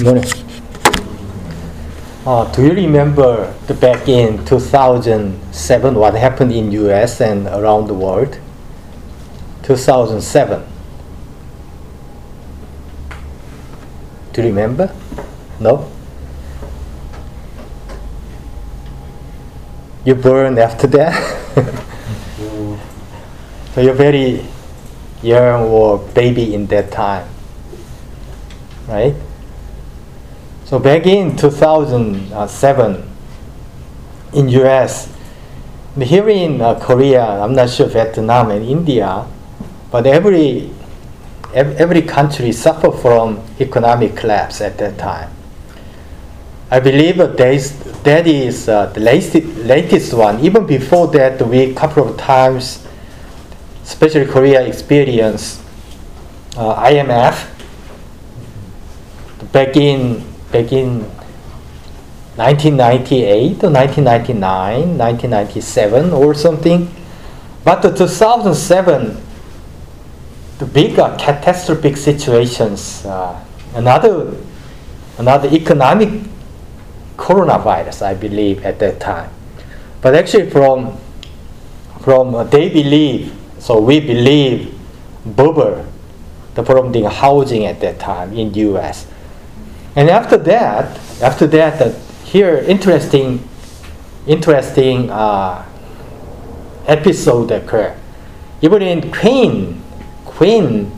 morning. Do you remember the back in 2007 what happened in US and around the world? 2007. Do you remember? No? You born after that? So you're very young or baby in that time, right? So back in 2007 in US, here in Korea, I'm not sure Vietnam and India, but every country suffered from economic collapse at that time. I believe that is the latest one. Even before that, we couple of times, especially Korea experienced IMF back in 1998 or 1999, 1997 or something. But the 2007, the big catastrophic situations, another economic coronavirus, I believe, at that time. But actually from they believe, so we believe, bubble, from the housing at that time in US. And after that, here interesting episode occurred. Even in Queen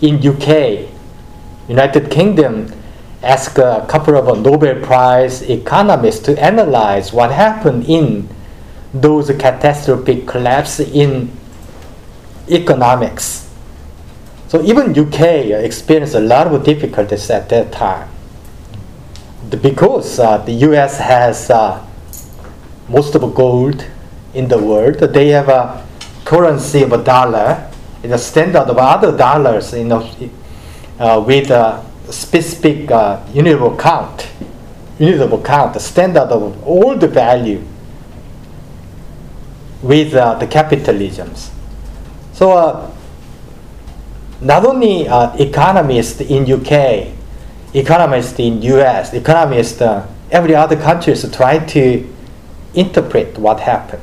in UK, United Kingdom, asked a couple of Nobel Prize economists to analyze what happened in those catastrophic collapse in economics. So even UK experienced a lot of difficulties at that time, because the US has most of the gold in the world. They have a currency of a dollar, and a standard of other dollars, with a specific universal count, the standard of all the value with the capitalisms. So not only economists in UK, economists in US, economists every other country is trying to interpret what happened,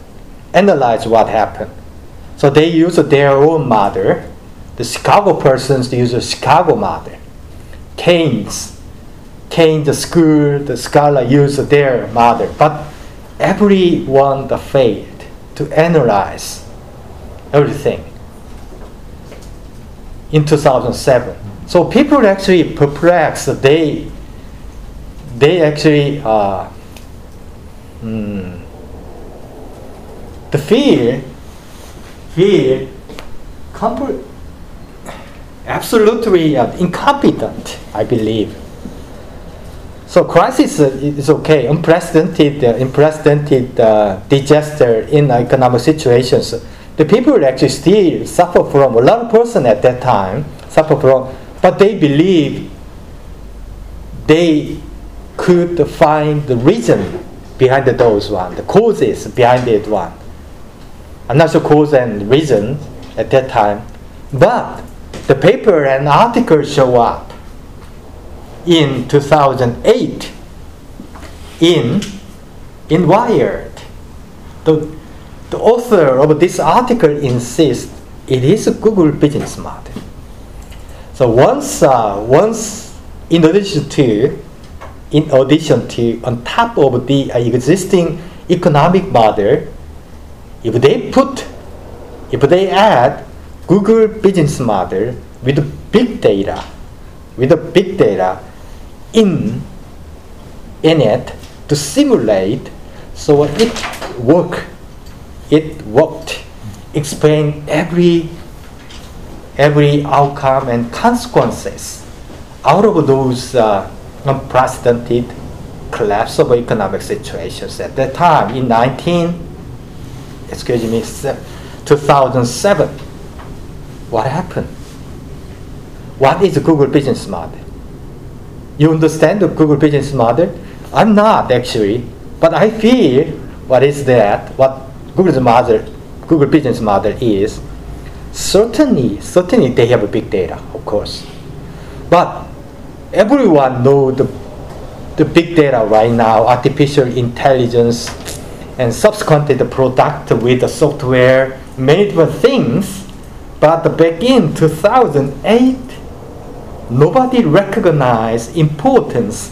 analyze what happened. So they use their own model. The Chicago persons use a Chicago model. Keynes, the school, the scholar use their model. But everyone failed to analyze everything in 2007. So people actually perplexed. They actually the fear absolutely incompetent, I believe. So crisis is okay, unprecedented disaster in economic situations. The people actually still suffer from, a lot of person at that time suffer from, but they believe they could find the reason behind those one, the causes behind that one. I'm not sure cause and reason at that time, but the paper and article show up in 2008 in Wired. The author of this article insists it is a Google business model. So once in addition to on top of the existing economic model, if they add Google business model with big data in it to simulate, so it worked, explain every outcome and consequences out of those unprecedented collapse of economic situations at that time in 2007. What happened? What is the Google business model? You understand the Google business model? I'm not actually, but I feel what Google business model is. Certainly they have a big data, of course. But everyone knows the big data right now, artificial intelligence, and subsequently the product with the software, many different things. But back in 2008, nobody recognized importance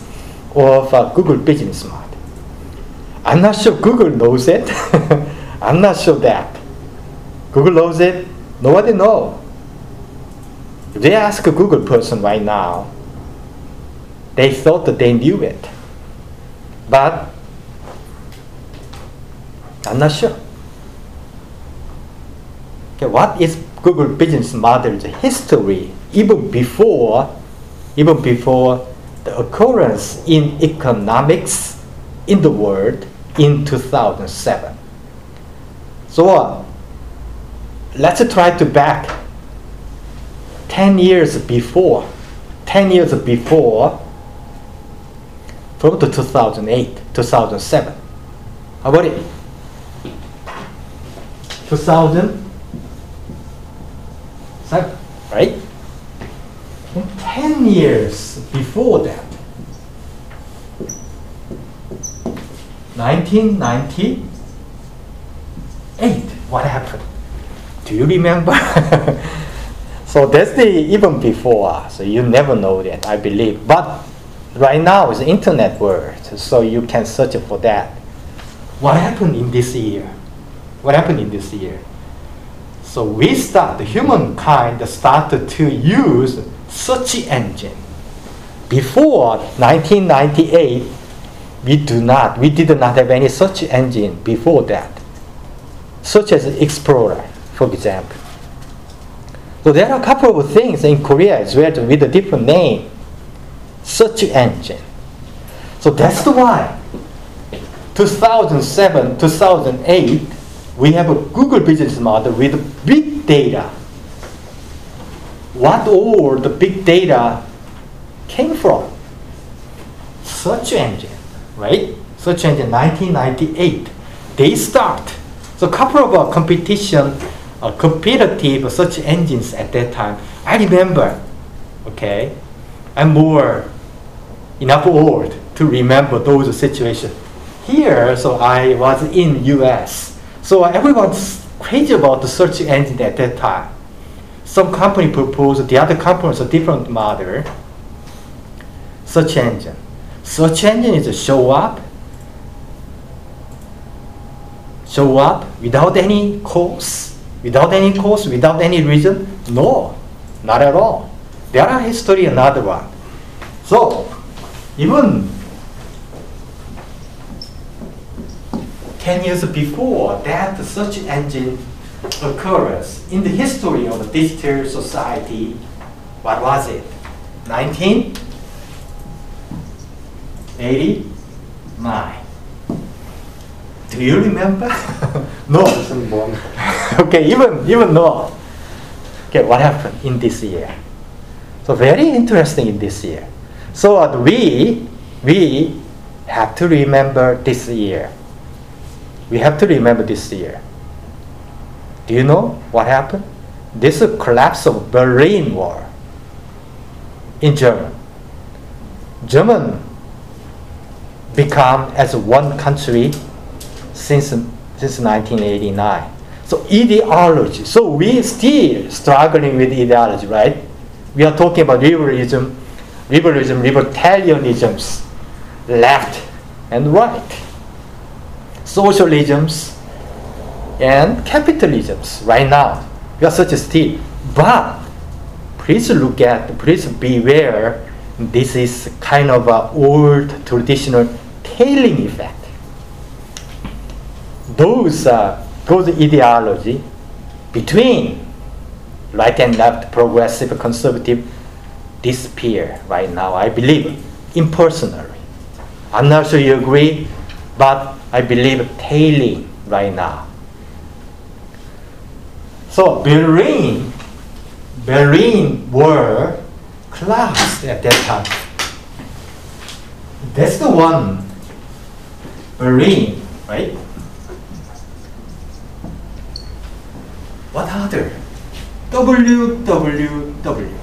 of Google business model. I'm not sure Google knows it. I'm not sure that Google knows it. Nobody knows. If they ask a Google person right now, they thought that they knew it, but I'm not sure. Okay, what is Google business model's history even before the occurrence in economics in the world in 2007? So let's try to back 10 years before from the 2008, 2007. How about it? 2007, right? And 10 years before that, 1998, what happened? Do you remember? So that's the even before, so you never know that, I believe. But right now is the internet world, so you can search for that. What happened in this year? What happened in this year? So we humankind started to use search engine. Before 1998, we did not have any search engine before that, such as Explorer, for example. So there are a couple of things in Korea as well with a different name, search engine. So that's why 2007, 2008, we have a Google business model with big data. What all the big data came from? Search engine, right? Search engine 1998. They start. So a couple of competitive search engines at that time. I remember, okay, I'm more enough old to remember those situations. Here, so I was in US. So everyone's crazy about the search engine at that time. Some company proposed, the other company is a different model. Search engine. Search engine is a show up without any cause. Without any cause, without any reason? No, not at all. There are history another one. So even 10 years before that search engine occurrence in the history of the digital society, what was it? 1989. Do you remember? No. Okay, even no. Okay, what happened in this year? So very interesting in this year. So we have to remember this year. We have to remember this year. Do you know what happened? This is collapse of Berlin Wall in Germany. Germany become as one country since 1989. So ideology. So we still struggling with ideology, right? We are talking about liberalism, libertarianisms, left and right, socialisms and capitalisms right now. We are such a still. But please please beware, this is kind of an old traditional tailing effect. Those ideology between right and left, progressive, conservative, disappear right now, I believe, impersonally. I'm not sure you agree, but I believe tailing right now. So Berlin were collapsed at that time. That's the one, Berlin, right? What other? WWW.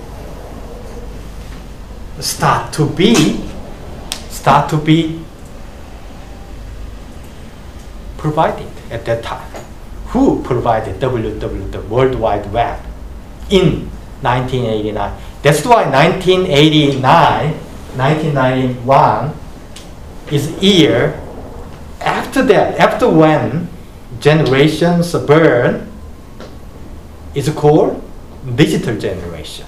start to be provided at that time. Who provided the World Wide Web in 1989? That's why 1991 is year after that, after when generations burn is called digital generation.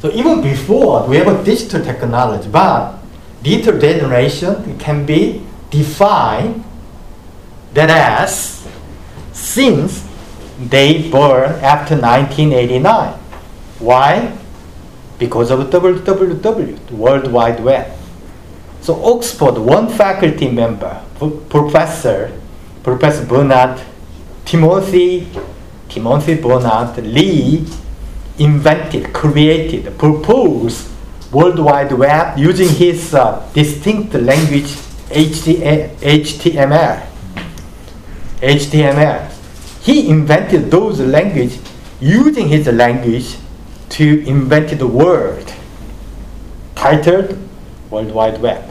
So even before we have a digital technology, but digital generation can be defined that as since they born after 1989. Why? Because of WWW, World Wide Web. So Oxford, one faculty member, Professor Bernard, Timothy Bernard Lee, created, proposed World Wide Web using his distinct language HTML. He invented those language using his language to invent the word titled World Wide Web.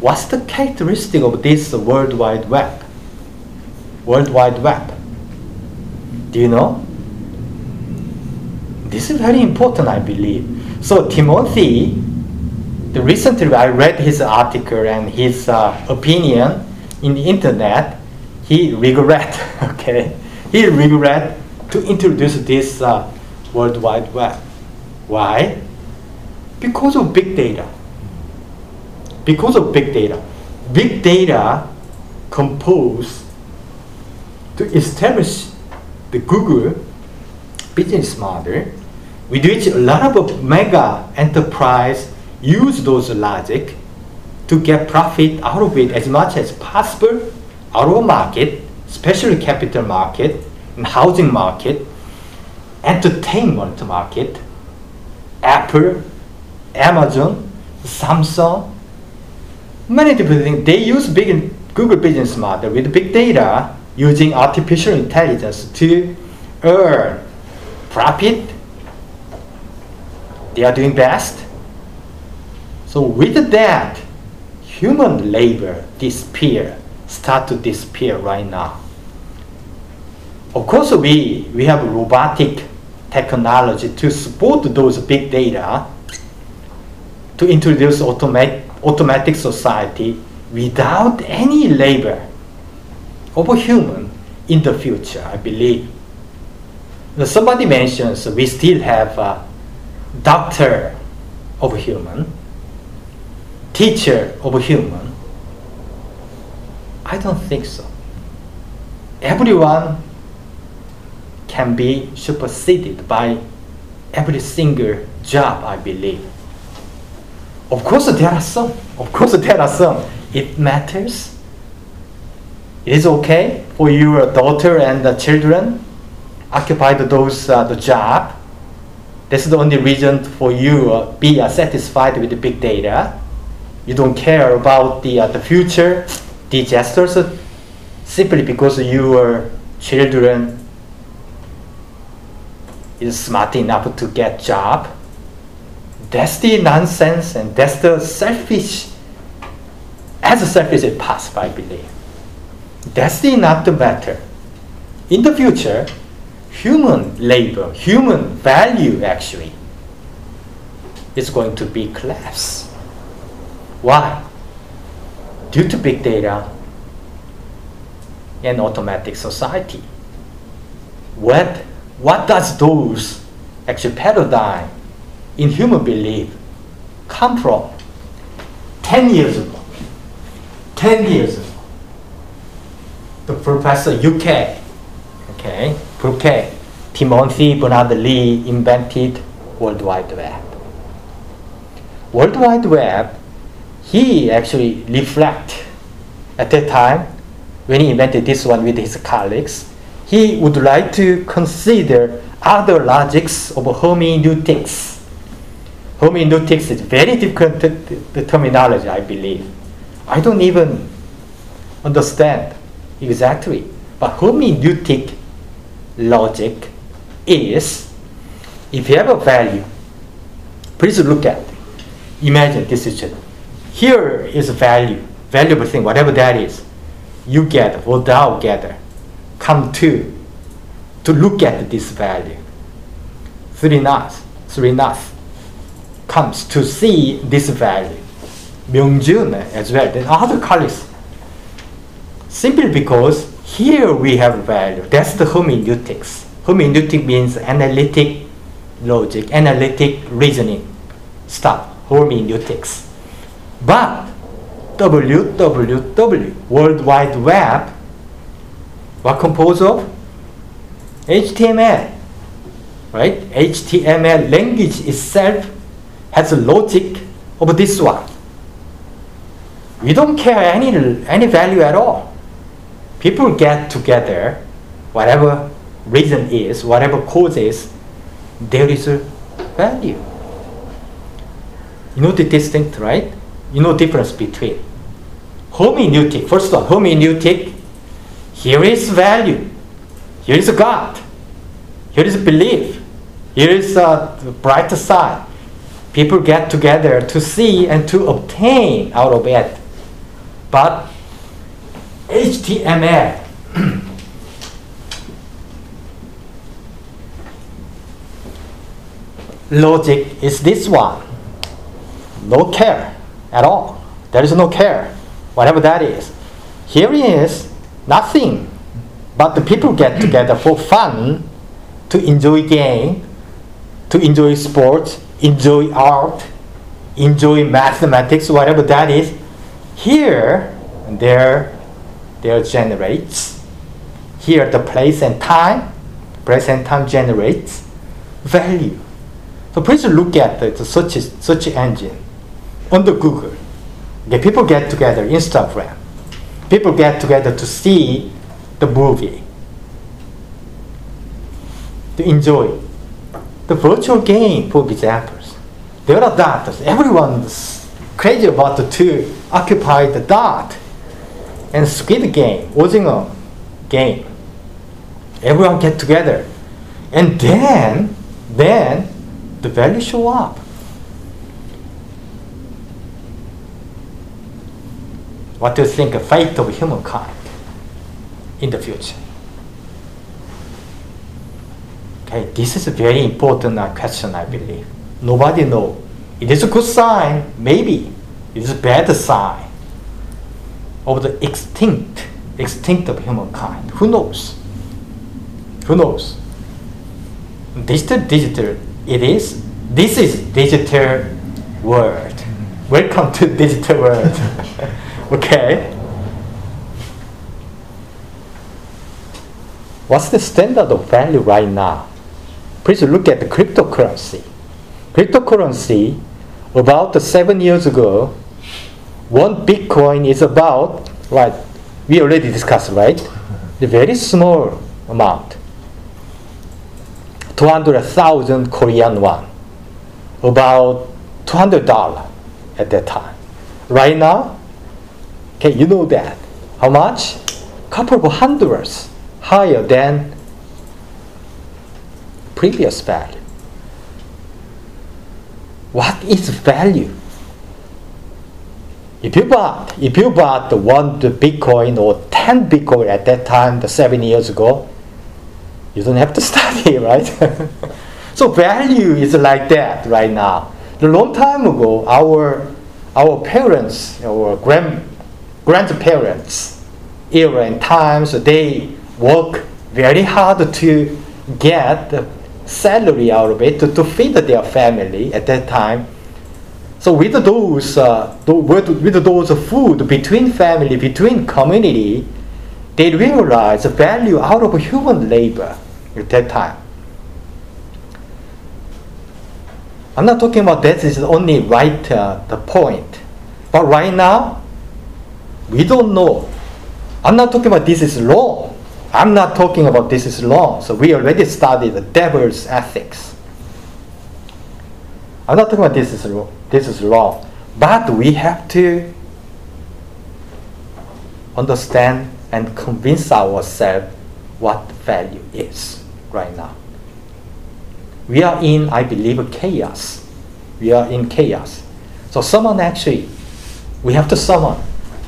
What's the characteristic of this World Wide Web? World Wide Web. Do you know? This is very important, I believe. So Timothy, recently I read his article and his opinion in the internet. He regret to introduce this World Wide Web. Why? Because of big data. Big data composed to establish the Google business model, with which a lot of mega enterprise use those logic to get profit out of it as much as possible, out of market, especially capital market, and housing market, entertainment market, Apple, Amazon, Samsung, many different things. They use big Google business model with big data using artificial intelligence to earn profit. They are doing best. So with that, human labor start to disappear right now. Of course, we have robotic technology to support those big data to introduce automatic society without any labor over human in the future, I believe. Now, somebody mentions we still have a doctor over human, teacher over human. I don't think so. Everyone can be superseded by every single job, I believe. Of course there are some. It matters. It is okay for your daughter and the children occupy those the job. That's the only reason for you be satisfied with the big data. You don't care about the future disasters simply because your children is smart enough to get job. That's the nonsense, and that's the selfish, as selfish as possible, I believe. That's the not the matter. In the future, human labor, human value actually is going to be collapsed. Why? Due to big data and automatic society. What does those actual paradigm in human belief come from? 10 years ago, the professor UK, Timothy Bernard Lee invented World Wide Web. World Wide Web, he actually reflected at that time when he invented this one with his colleagues. He would like to consider other logics of hermeneutics. Hermeneutics is very different terminology, I believe. I don't even understand exactly. But hermeneutic logic is, if you have a value, Please look at. Imagine this is it. Here is value, valuable thing, whatever that is. You gather, or thou gather, come to look at this value. Three nuts comes to see this value. Myungjun as well, then other colleagues. Simply because here we have value. That's the hermeneutics. Hermeneutic means analytic logic, analytic reasoning. Stop. Hermeneutics. But WWW, World Wide Web, what composed of? HTML. Right? HTML language itself has a logic of this one. We don't care any value at all. People get together, whatever reason is, whatever cause is, there is a value. You know the distinct, right? You know difference between hermeneutic. First of all, hermeneutic, here is value, here is God, here is belief, here is the bright side. People get together to see and to obtain out of it. But HTML, logic is this one. No care at all. There is no care, whatever that is. Here is nothing, but the people get together for fun, to enjoy game, to enjoy sports, enjoy art, enjoy mathematics, whatever that is. Here, there generates. Here, the place and time generates value. So please look at the search engine on the Google. Okay, people get together, Instagram. People get together to see the movie, to enjoy the virtual game, for example. There are dots. Everyone's crazy about the two occupy the dot. And Squid Game, Ozingo game. Everyone get together. And then the value show up. What do you think the fate of humankind in the future? Okay, this is a very important question, I believe. Nobody knows. It is a good sign, maybe. It is a bad sign of the extinct of humankind. Who knows? Who knows? Digital, it is. This is digital world. Welcome to digital world. Okay. What's the standard of value right now? Please look at the cryptocurrency. Cryptocurrency, about 7 years ago, one Bitcoin is about, right, we already discussed, right? A very small amount. 200,000 Korean won. About $200 at that time. Right now, okay, you know that. How much? Couple of hundreds higher than previous value. What is value? If you bought the one Bitcoin or 10 Bitcoin at that time, the 7 years ago, you don't have to study, right? So value is like that right now. A long time ago, our parents, our grandparents, era and times, they work very hard to get the salary out of it to feed their family at that time. So with those food between family, between community, they realize the value out of human labor at that time. I'm not talking about that is only right the point, but right now we don't know. I'm not talking about this is wrong. I'm not talking about this is wrong. So we already studied the devil's ethics. I'm not talking about this is wrong. But we have to understand and convince ourselves what value is right now. We are in, I believe, chaos. We are in chaos. So someone actually, we have to summon,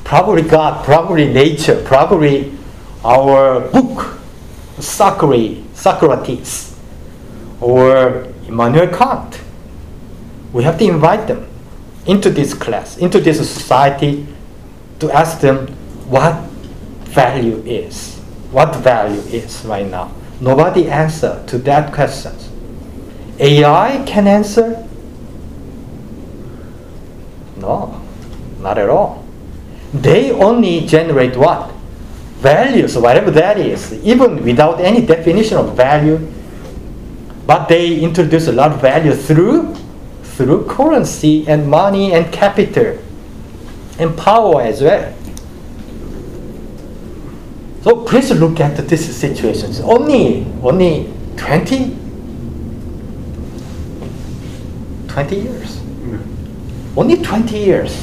probably God, probably nature, probably our book, Socrates, or Immanuel Kant. We have to invite them into this class, into this society, to ask them what value is. What value is right now? Nobody answers to that question. AI can answer? No, not at all. They only generate what? Values, whatever that is, even without any definition of value. But they introduce a lot of value through currency and money and capital and power as well. So please look at this situation. Only 20 years. Only 20 years.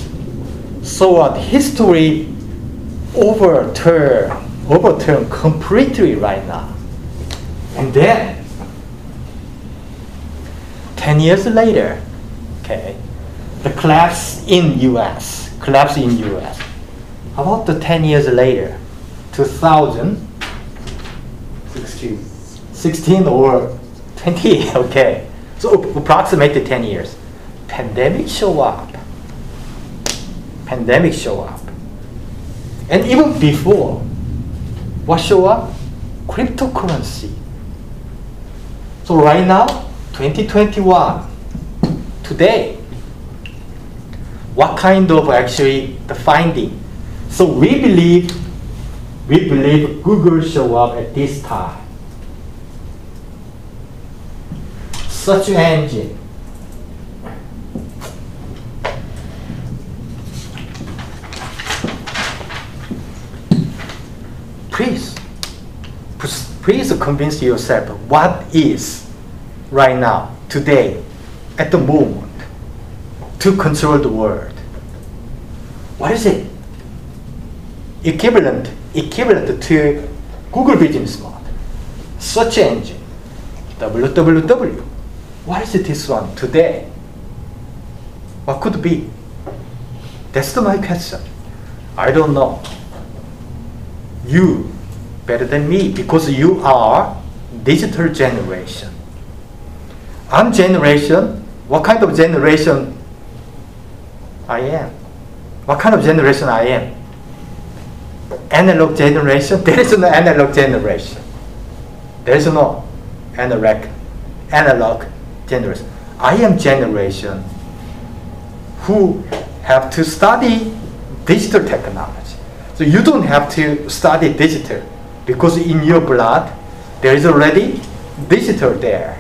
So what history overturned completely right now. And then 10 years later, okay, the collapse in US. How about the 10 years later? 2016 or 20, okay. So approximately 10 years. Pandemic show up. And even before, what show up? Cryptocurrency. So right now, 2021, today, what kind of actually the finding? So we believe Google show up at this time. Search engine. Please convince yourself what is right now, today, at the moment, to control the world. What is it? Equivalent to Google Business Model, search engine, www. What is this one today? What could be? That's my question. I don't know. You better than me, because you are digital generation. I'm generation. What kind of generation I am? What kind of generation I am? Analog generation? There is no analog generation. There is no analog generation. I am generation who have to study digital technology. So you don't have to study digital, because in your blood there is already digital there.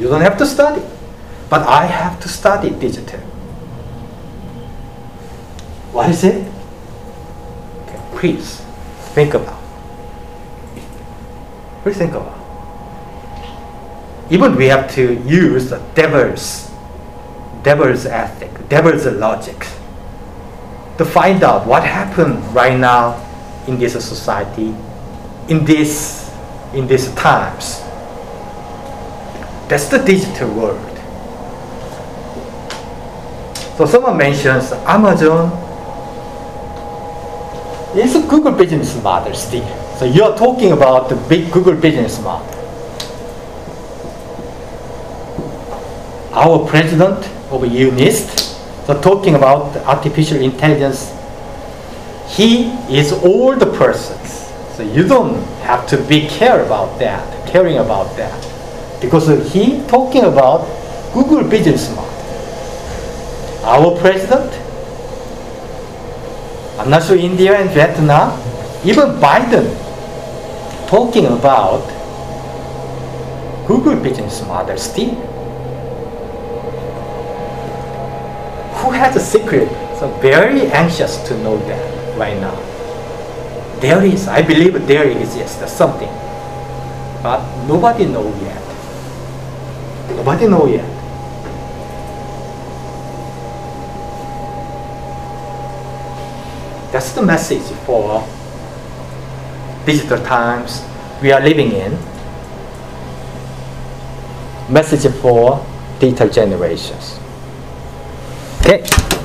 You don't have to study, but I have to study digital. What is it? Okay, please think about. Please think about. Even we have to use the devil's ethic, devil's logic, to find out what happened right now in this society, in these times. That's the digital world. So someone mentions Amazon. It's a Google business model still. So you're talking about the big Google business model. Our president of UNIST, so talking about artificial intelligence, he is all the persons. So you don't have to be caring about that. Because he talking about Google business model. Our president, I'm not sure India and Vietnam, even Biden talking about Google business model still. Who has a secret? So very anxious to know that right now. There is, I believe there exists something, but nobody knows yet. Nobody knows yet. That's the message for digital times we are living in. Message for data generations. Okay.